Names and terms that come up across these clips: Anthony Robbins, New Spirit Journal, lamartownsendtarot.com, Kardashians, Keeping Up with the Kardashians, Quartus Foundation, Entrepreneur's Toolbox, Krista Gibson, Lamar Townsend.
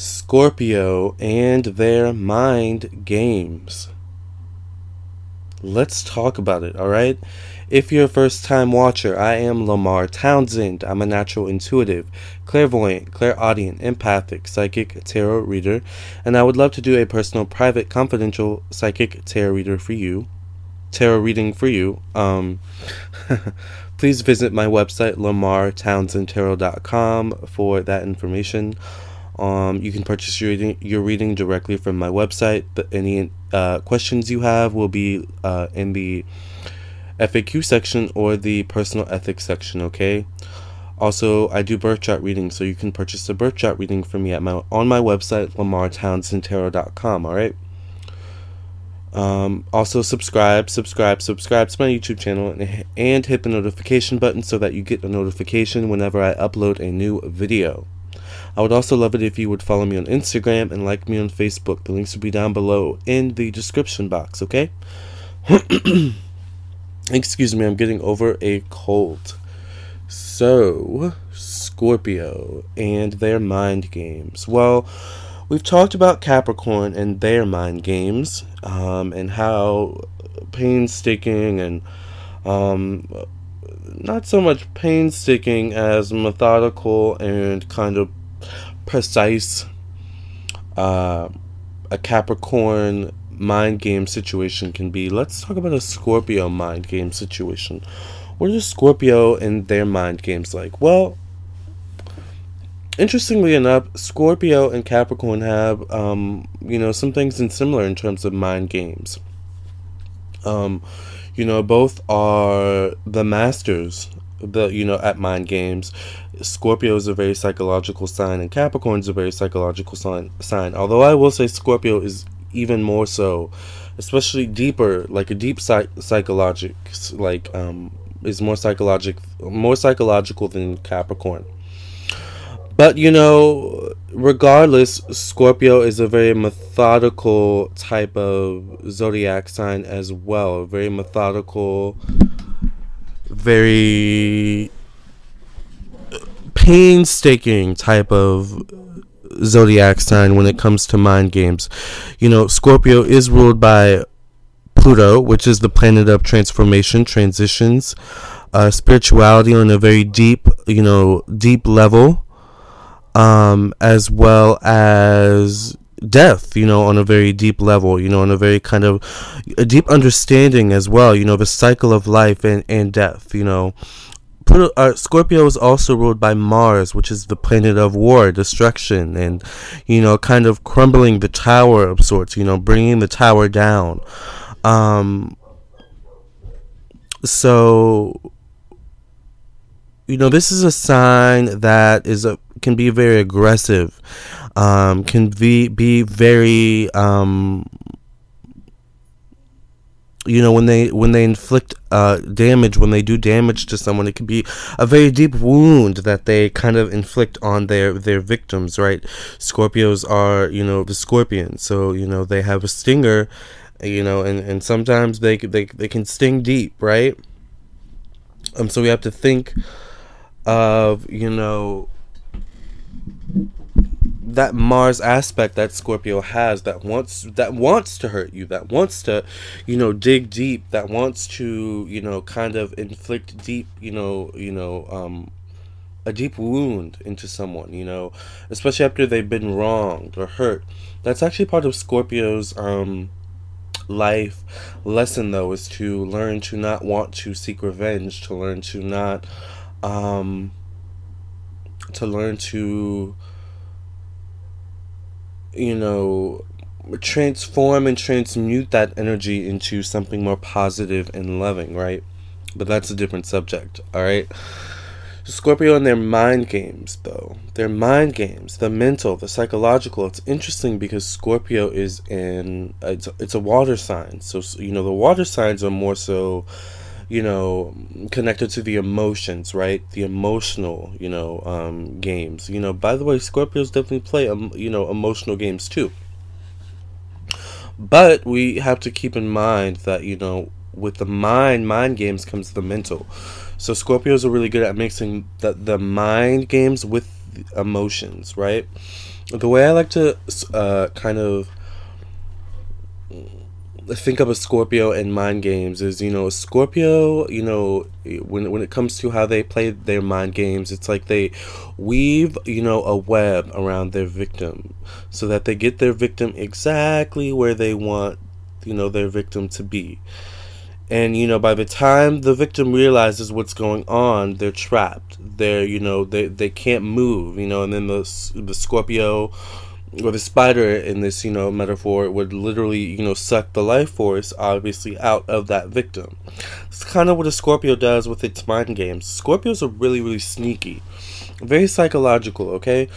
Scorpio and their mind games. Let's talk about it, all right? If you're a first-time watcher, I am Lamar Townsend. I'm a natural intuitive, clairvoyant, clairaudient, empathic, psychic tarot reader, and I would love to do a personal, private, confidential psychic tarot reading for you. Please visit my website, lamartownsendtarot.com, for that information. You can purchase your reading directly from my website. Any questions you have will be in the FAQ section or the personal ethics section, okay? Also, I do birth chart readings, so you can purchase a birth chart reading from me on my website, lamartownsendtarot.com, all right? Also, subscribe to my YouTube channel and hit the notification button so that you get a notification whenever I upload a new video. I would also love it if you would follow me on Instagram and like me on Facebook. The links will be down below in the description box, okay? Excuse me, I'm getting over a cold. So, Scorpio and their mind games. Well, we've talked about Capricorn and their mind games, and how painstaking and not so much painstaking as methodical and kind of precise a Capricorn mind game situation can be. Let's talk about a Scorpio mind game situation. What are Scorpio and their mind games like? Well, interestingly enough, Scorpio and Capricorn have some things in similar in terms of mind games. Both are the masters at mind games. Scorpio is a very psychological sign, and Capricorn is a very psychological sign. Although I will say Scorpio is even more so, especially deeper, like a deep psychologic, like is more psychological than Capricorn. But regardless, Scorpio is a very methodical type of zodiac sign as well. Very methodical, very painstaking type of zodiac sign when it comes to mind games. Scorpio is ruled by Pluto, which is the planet of transformation, transitions, spirituality on a very deep level. As well as death, on a very deep level, on a very kind of a deep understanding as well, the cycle of life and death, Scorpio is also ruled by Mars, which is the planet of war, destruction, and, kind of crumbling the tower of sorts, bringing the tower down. This is a sign that can be very aggressive, can be very, when they inflict damage, when they do damage to someone, it can be a very deep wound that they kind of inflict on their victims, right? Scorpios are, the scorpion, so, they have a stinger, and sometimes they can sting deep, right? So we have to think of that Mars aspect that Scorpio has, that wants to hurt you, that wants to dig deep, that wants to kind of inflict deep a deep wound into someone, especially after they've been wronged or hurt. That's actually part of Scorpio's life lesson, though, is to learn to not want to seek revenge, to learn to not transform and transmute that energy into something more positive and loving, right? But that's a different subject, all right? Scorpio and their mind games, though. Their mind games, the mental, the psychological. It's interesting because Scorpio is it's a water sign. So, the water signs are more so, connected to the emotions, right? The emotional, games. By the way, Scorpios definitely play, emotional games too. But we have to keep in mind that, with the mind games comes the mental. So Scorpios are really good at mixing the mind games with emotions, right? the way I like to kind of think of a Scorpio in mind games is, you know, Scorpio, you know, when it comes to how they play their mind games, it's like they weave, you know, a web around their victim so that they get their victim exactly where they want, you know, their victim to be. And, you know, by the time the victim realizes what's going on, they're trapped. They're, you know, they can't move, you know, and then the Scorpio or the spider in this, you know, metaphor would literally, you know, suck the life force, obviously, out of that victim. It's kind of what a Scorpio does with its mind games. Scorpios are really, really sneaky. Very psychological, okay?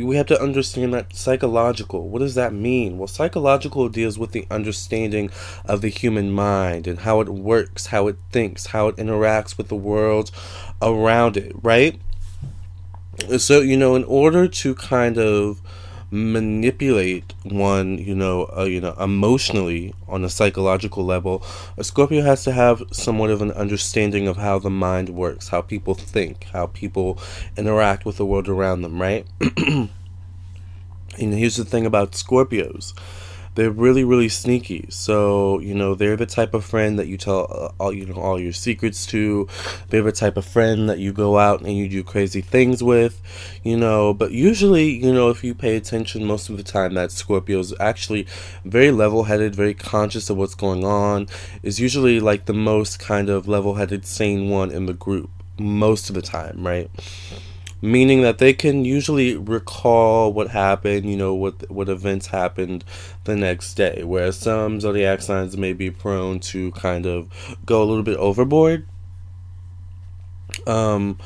We have to understand that psychological. What does that mean? Well, psychological deals with the understanding of the human mind and how it works, how it thinks, how it interacts with the world around it, right? So, you know, in order to kind of manipulate one, you know, emotionally on a psychological level, a Scorpio has to have somewhat of an understanding of how the mind works, how people think, how people interact with the world around them, right? And here's the thing about Scorpios. They're really, really sneaky. So, you know, they're the type of friend that you tell all your secrets to. They're the type of friend that you go out and you do crazy things with, you know. But usually, you know, if you pay attention most of the time, that Scorpio is actually very level-headed, very conscious of what's going on. Is usually like the most kind of level-headed, sane one in the group most of the time, right? Meaning that they can usually recall what happened, you know, what events happened the next day. Whereas some zodiac signs may be prone to kind of go a little bit overboard. And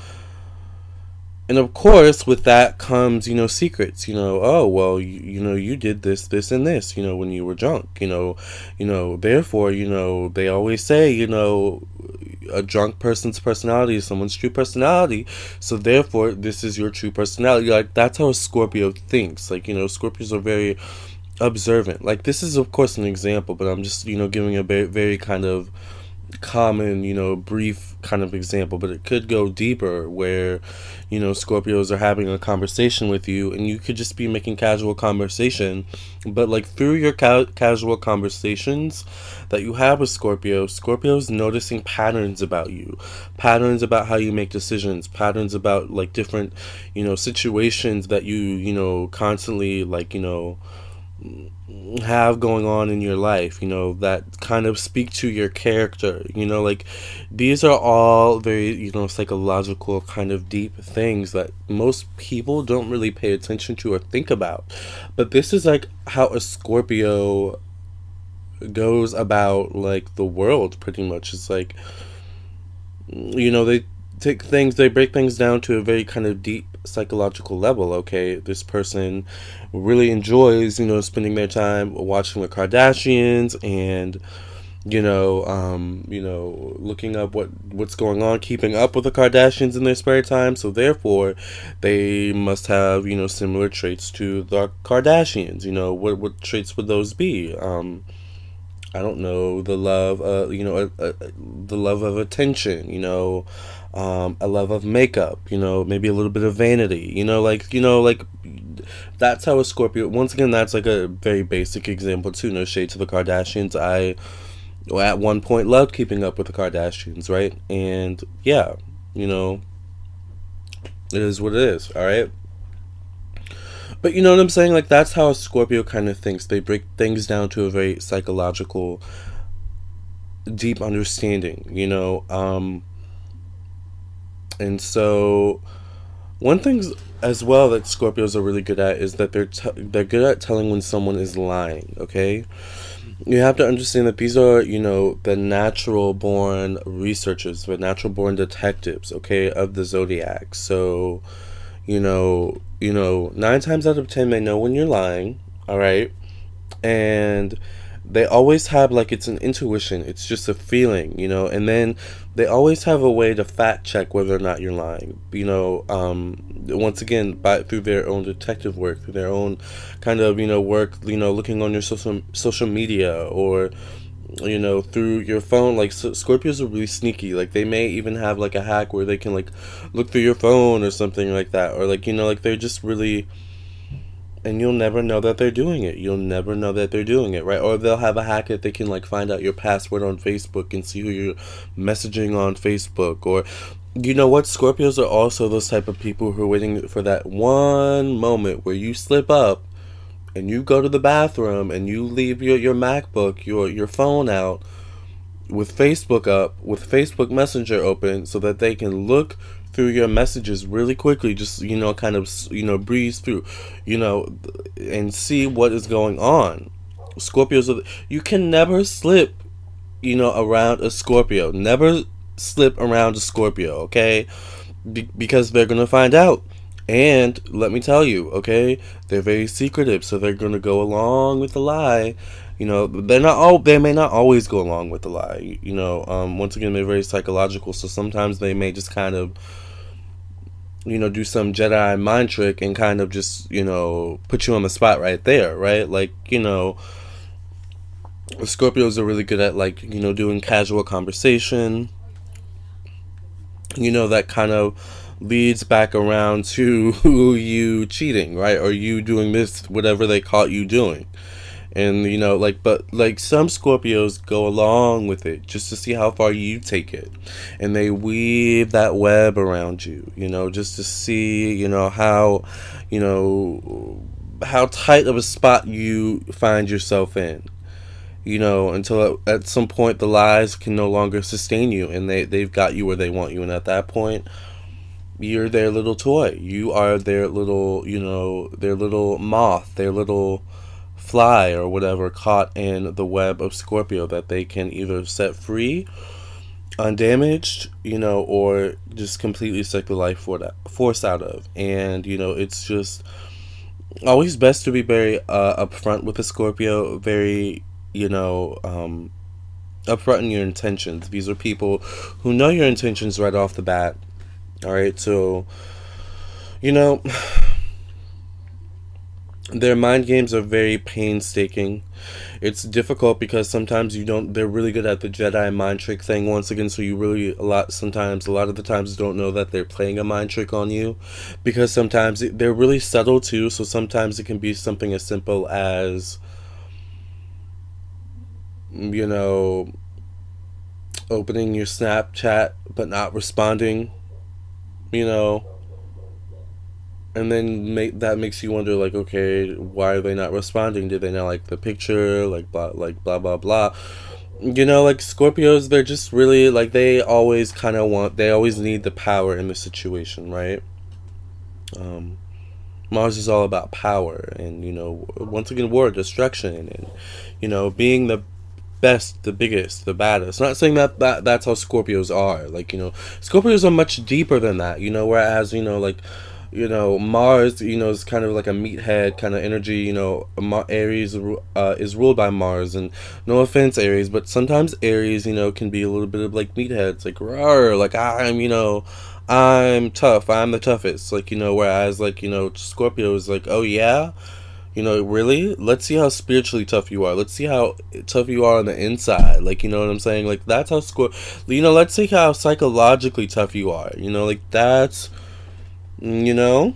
of course, with that comes, you know, secrets, you know, oh, well, you know, you did this, this, and this, you know, when you were drunk, you know, therefore, you know, they always say, you know, a drunk person's personality is someone's true personality, so therefore, this is your true personality. Like, that's how a Scorpio thinks. Like, you know, Scorpios are very observant. Like, this is, of course, an example, but I'm just, you know, giving a very, very kind of common, you know, brief kind of example, but it could go deeper where, you know, Scorpios are having a conversation with you and you could just be making casual conversation, but like through your casual conversations that you have with Scorpio, Scorpio's noticing patterns about you, patterns about how you make decisions, patterns about like different, you know, situations that you know, constantly like, you know, have going on in your life, you know, that kind of speak to your character, you know, like these are all very, you know, psychological kind of deep things that most people don't really pay attention to or think about. But this is like how a Scorpio goes about like the world pretty much. It's like, you know, they take things, they break things down to a very kind of deep psychological level. Okay, this person really enjoys, you know, spending their time watching the Kardashians and, you know, looking up what's going on, keeping up with the Kardashians in their spare time. So therefore, they must have, you know, similar traits to the Kardashians. You know, what traits would those be? I don't know, the love, you know, the love of attention, you know, a love of makeup, you know, maybe a little bit of vanity, you know, like, that's how a Scorpio, once again, that's like a very basic example too, no shade to the Kardashians. I, at one point, loved Keeping Up with the Kardashians, right? And yeah, you know, it is what it is, all right? But you know what I'm saying? Like, that's how a Scorpio kind of thinks. They break things down to a very psychological, deep understanding, you know? And so, one thing as well that Scorpios are really good at is that they're good at telling when someone is lying, okay? You have to understand that these are, you know, the natural-born researchers, the natural-born detectives, okay, of the zodiac. So, you know, 9 times out of 10, they know when you're lying, all right? And they always have, like, it's an intuition. It's just a feeling, you know? And then they always have a way to fact-check whether or not you're lying, you know? Once again, through their own detective work, through their own kind of, you know, work, you know, looking on your social media or, you know, through your phone. Like, Scorpios are really sneaky. Like, they may even have, like, a hack where they can, like, look through your phone or something like that. Or, like, you know, like, they're just really and you'll never know that they're doing it. You'll never know that they're doing it, right? Or they'll have a hack that they can, like, find out your password on Facebook and see who you're messaging on Facebook. Or, you know what? Scorpios are also those type of people who are waiting for that one moment where you slip up and you go to the bathroom and you leave your MacBook, your phone out with Facebook up, with Facebook Messenger open, so that they can look through your messages really quickly, just, you know, kind of, you know, breeze through, you know, and see what is going on. Scorpios are you can never slip, you know, around a Scorpio. Never slip around a Scorpio, okay? Because they're gonna find out. And let me tell you, okay, they're very secretive, so they're gonna go along with the lie. You know, they may not always go along with the lie. You know, once again, they're very psychological, so sometimes they may just kind of, you know, do some Jedi mind trick and kind of just, you know, put you on the spot right there, right? Like, you know, Scorpios are really good at, like, you know, doing casual conversation. You know, that kind of leads back around to you cheating, right? Or you doing this, whatever they caught you doing. And, you know, like, but, like, some Scorpios go along with it just to see how far you take it. And they weave that web around you, you know, just to see, you know, how tight of a spot you find yourself in. You know, until at some point the lies can no longer sustain you, and they've got you where they want you. And at that point, you're their little toy. You are their little, you know, their little moth, their little fly or whatever, caught in the web of Scorpio that they can either set free, undamaged, you know, or just completely suck the life force out of. And, you know, it's just always best to be very upfront with a Scorpio, very, you know, upfront in your intentions. These are people who know your intentions right off the bat. All right, so, you know, their mind games are very painstaking. It's difficult because sometimes you don't, they're really good at the Jedi mind trick thing once again, so you really a lot of the times don't know that they're playing a mind trick on you, because sometimes they're really subtle too. So sometimes it can be something as simple as, you know, opening your Snapchat but not responding, you know, and then that makes you wonder, like, okay, why are they not responding? Did they not like the picture? Like blah blah blah. You know, like, Scorpios, they're just really, like, they always need the power in the situation, right? Mars is all about power, and, you know, once again, war, destruction, and, you know, being the best, the biggest, the baddest. Not saying that that's how Scorpios are. Like, you know, Scorpios are much deeper than that, you know, whereas, you know, like, you know, Mars, you know, is kind of like a meathead kind of energy, you know. Aries is ruled by Mars, and no offense, Aries, but sometimes Aries, you know, can be a little bit of, like, meatheads, like, rawr, like, I'm, you know, I'm tough, I'm the toughest, like, you know, whereas, like, you know, Scorpio is like, oh yeah, you know, really, let's see how spiritually tough you are, let's see how tough you are on the inside, like, you know what I'm saying, like, that's how you know, let's see how psychologically tough you are, you know, like, that's, you know.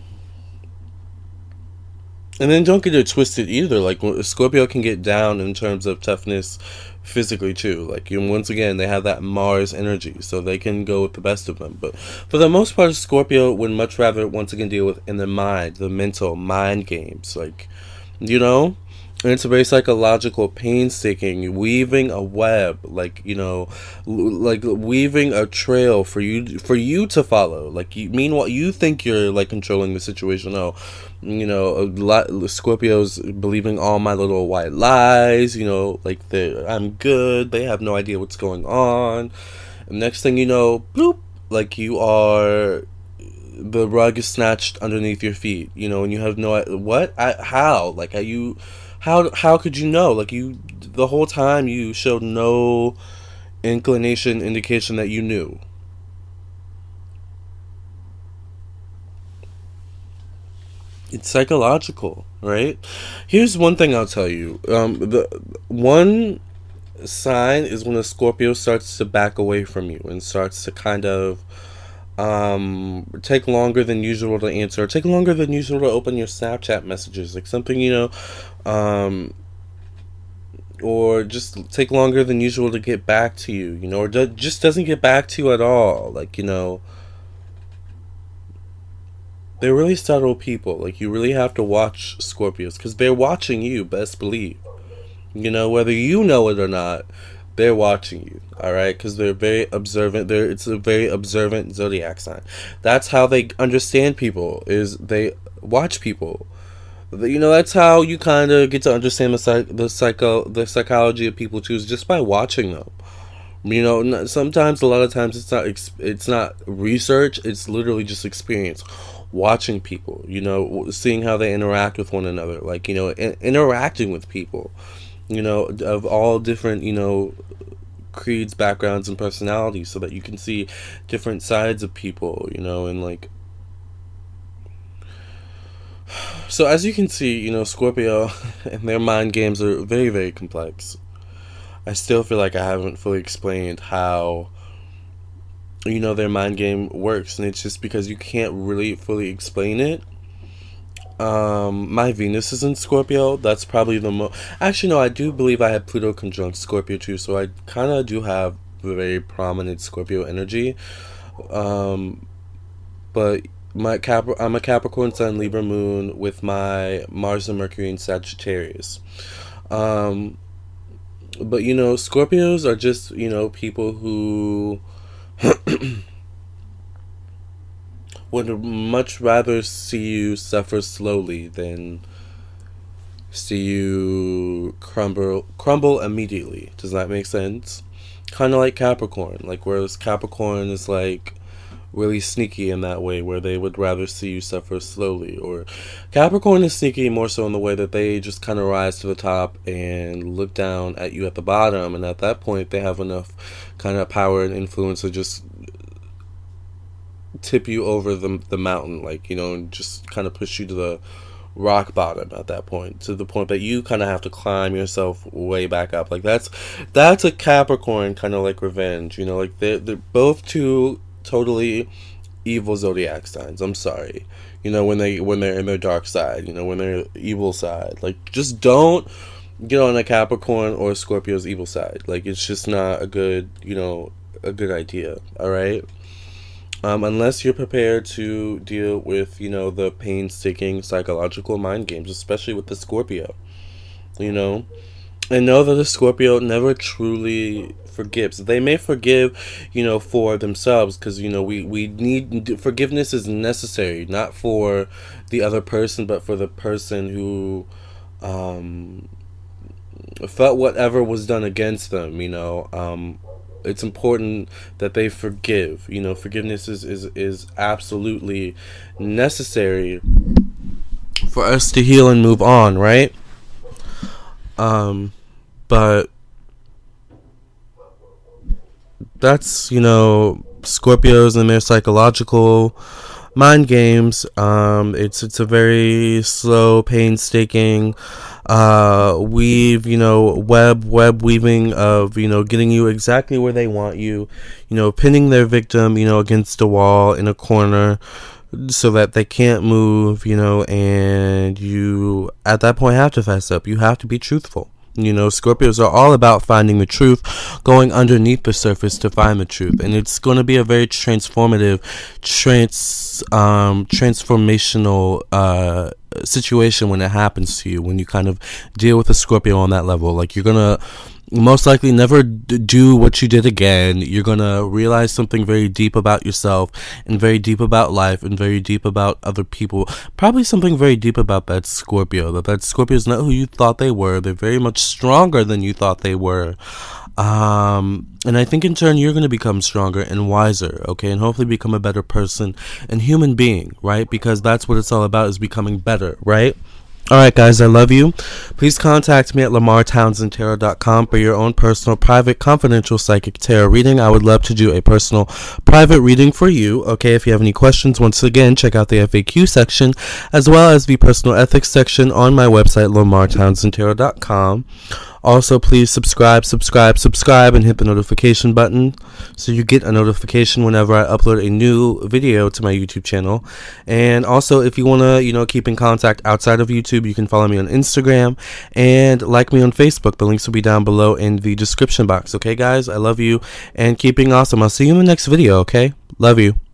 And then don't get it twisted either, like, Scorpio can get down in terms of toughness physically too, like, you, once again, they have that Mars energy, so they can go with the best of them. But for the most part, Scorpio would much rather once again deal with in their mind, the mental mind games, like, you know. And it's a very psychological, painstaking, weaving a web, like, you know, like weaving a trail for you to follow. Like, you, meanwhile, you think you're, like, controlling the situation. Oh, you know, a lot, Scorpios believing all my little white lies, you know, like, I'm good, they have no idea what's going on. And next thing you know, bloop, like, you are, the rug is snatched underneath your feet, you know, and you have no, what? How? Like, are you, how could you know? Like, you, the whole time you showed no indication that you knew. It's psychological, right? Here's one thing I'll tell you. The one sign is when a Scorpio starts to back away from you and starts to kind of take longer than usual to answer, take longer than usual to open your Snapchat messages, like something, you know, or just take longer than usual to get back to you, you know, or just doesn't get back to you at all, like, you know, they're really subtle people, like, you really have to watch Scorpios, because they're watching you, best believe, you know, whether you know it or not, they're watching you, alright, because they're very observant, it's a very observant zodiac sign. That's how they understand people, is they watch people, you know, that's how you kind of get to understand the psychology of people too, is just by watching them, you know. Sometimes, a lot of times, it's not research, it's literally just experience, watching people, you know, seeing how they interact with one another, like, you know, interacting with people, you know, of all different, you know, creeds, backgrounds, and personalities, so that you can see different sides of people, you know, and, like, so as you can see, you know, Scorpio and their mind games are very, very complex. I still feel like I haven't fully explained how, you know, their mind game works, and it's just because you can't really fully explain it. My Venus is in Scorpio. That's probably the most... Actually, no, I do believe I had Pluto conjunct Scorpio too, so I kind of do have very prominent Scorpio energy. But I'm a Capricorn Sun, Libra Moon, with my Mars and Mercury in Sagittarius. But, you know, Scorpios are just, you know, people who would much rather see you suffer slowly than see you crumble immediately. Does that make sense? Kind of like Capricorn, like, whereas Capricorn is, like, really sneaky in that way, where they would rather see you suffer slowly. Or Capricorn is sneaky more so in the way that they just kind of rise to the top and look down at you at the bottom, and at that point they have enough kind of power and influence to just tip you over the mountain, like, you know, and just kind of push you to the rock bottom at that point, to the point that you kind of have to climb yourself way back up. Like, that's a Capricorn kind of, like, revenge, you know, like, they're both two totally evil zodiac signs. I'm sorry, you know, when they're in their dark side, you know, when they're evil side, like, just don't get on a Capricorn or a Scorpio's evil side. Like, it's just not a good, you know, a good idea, all right? Unless you're prepared to deal with, you know, the painstaking psychological mind games, especially with the Scorpio, you know, and know that the Scorpio never truly forgives. They may forgive, you know, for themselves, because, you know, we need forgiveness is necessary, not for the other person, but for the person who felt whatever was done against them, you know. It's important that they forgive, you know. Forgiveness is absolutely necessary for us to heal and move on, right? But that's, you know, Scorpios and their psychological mind games. It's a very slow, painstaking weave, you know, web weaving of, you know, getting you exactly where they want you, you know, pinning their victim, you know, against a wall in a corner so that they can't move, you know, and you at that point have to fess up. You have to be truthful. You know, Scorpios are all about finding the truth, going underneath the surface to find the truth. And it's going to be a very transformative, transformational situation when it happens to you, when you kind of deal with a Scorpio on that level. Like, you're going to most likely never do what you did again. You're going to realize something very deep about yourself, and very deep about life, and very deep about other people. Probably something very deep about that Scorpio, that Scorpio is not who you thought they were. They're very much stronger than you thought they were. And I think in turn you're going to become stronger and wiser, okay, and hopefully become a better person and human being, right? Because that's what it's all about, is becoming better, right? Alright guys, I love you. Please contact me at lamartownsendtarot.com for your own personal, private, confidential psychic tarot reading. I would love to do a personal, private reading for you. Okay, if you have any questions, once again, check out the FAQ section as well as the personal ethics section on my website, lamartownsendtarot.com. Also, please subscribe, and hit the notification button so you get a notification whenever I upload a new video to my YouTube channel. And also, if you want to, keep in contact outside of YouTube, you can follow me on Instagram and like me on Facebook. The links will be down below in the description box. Okay, guys, I love you and keeping awesome. I'll see you in the next video, okay? Love you.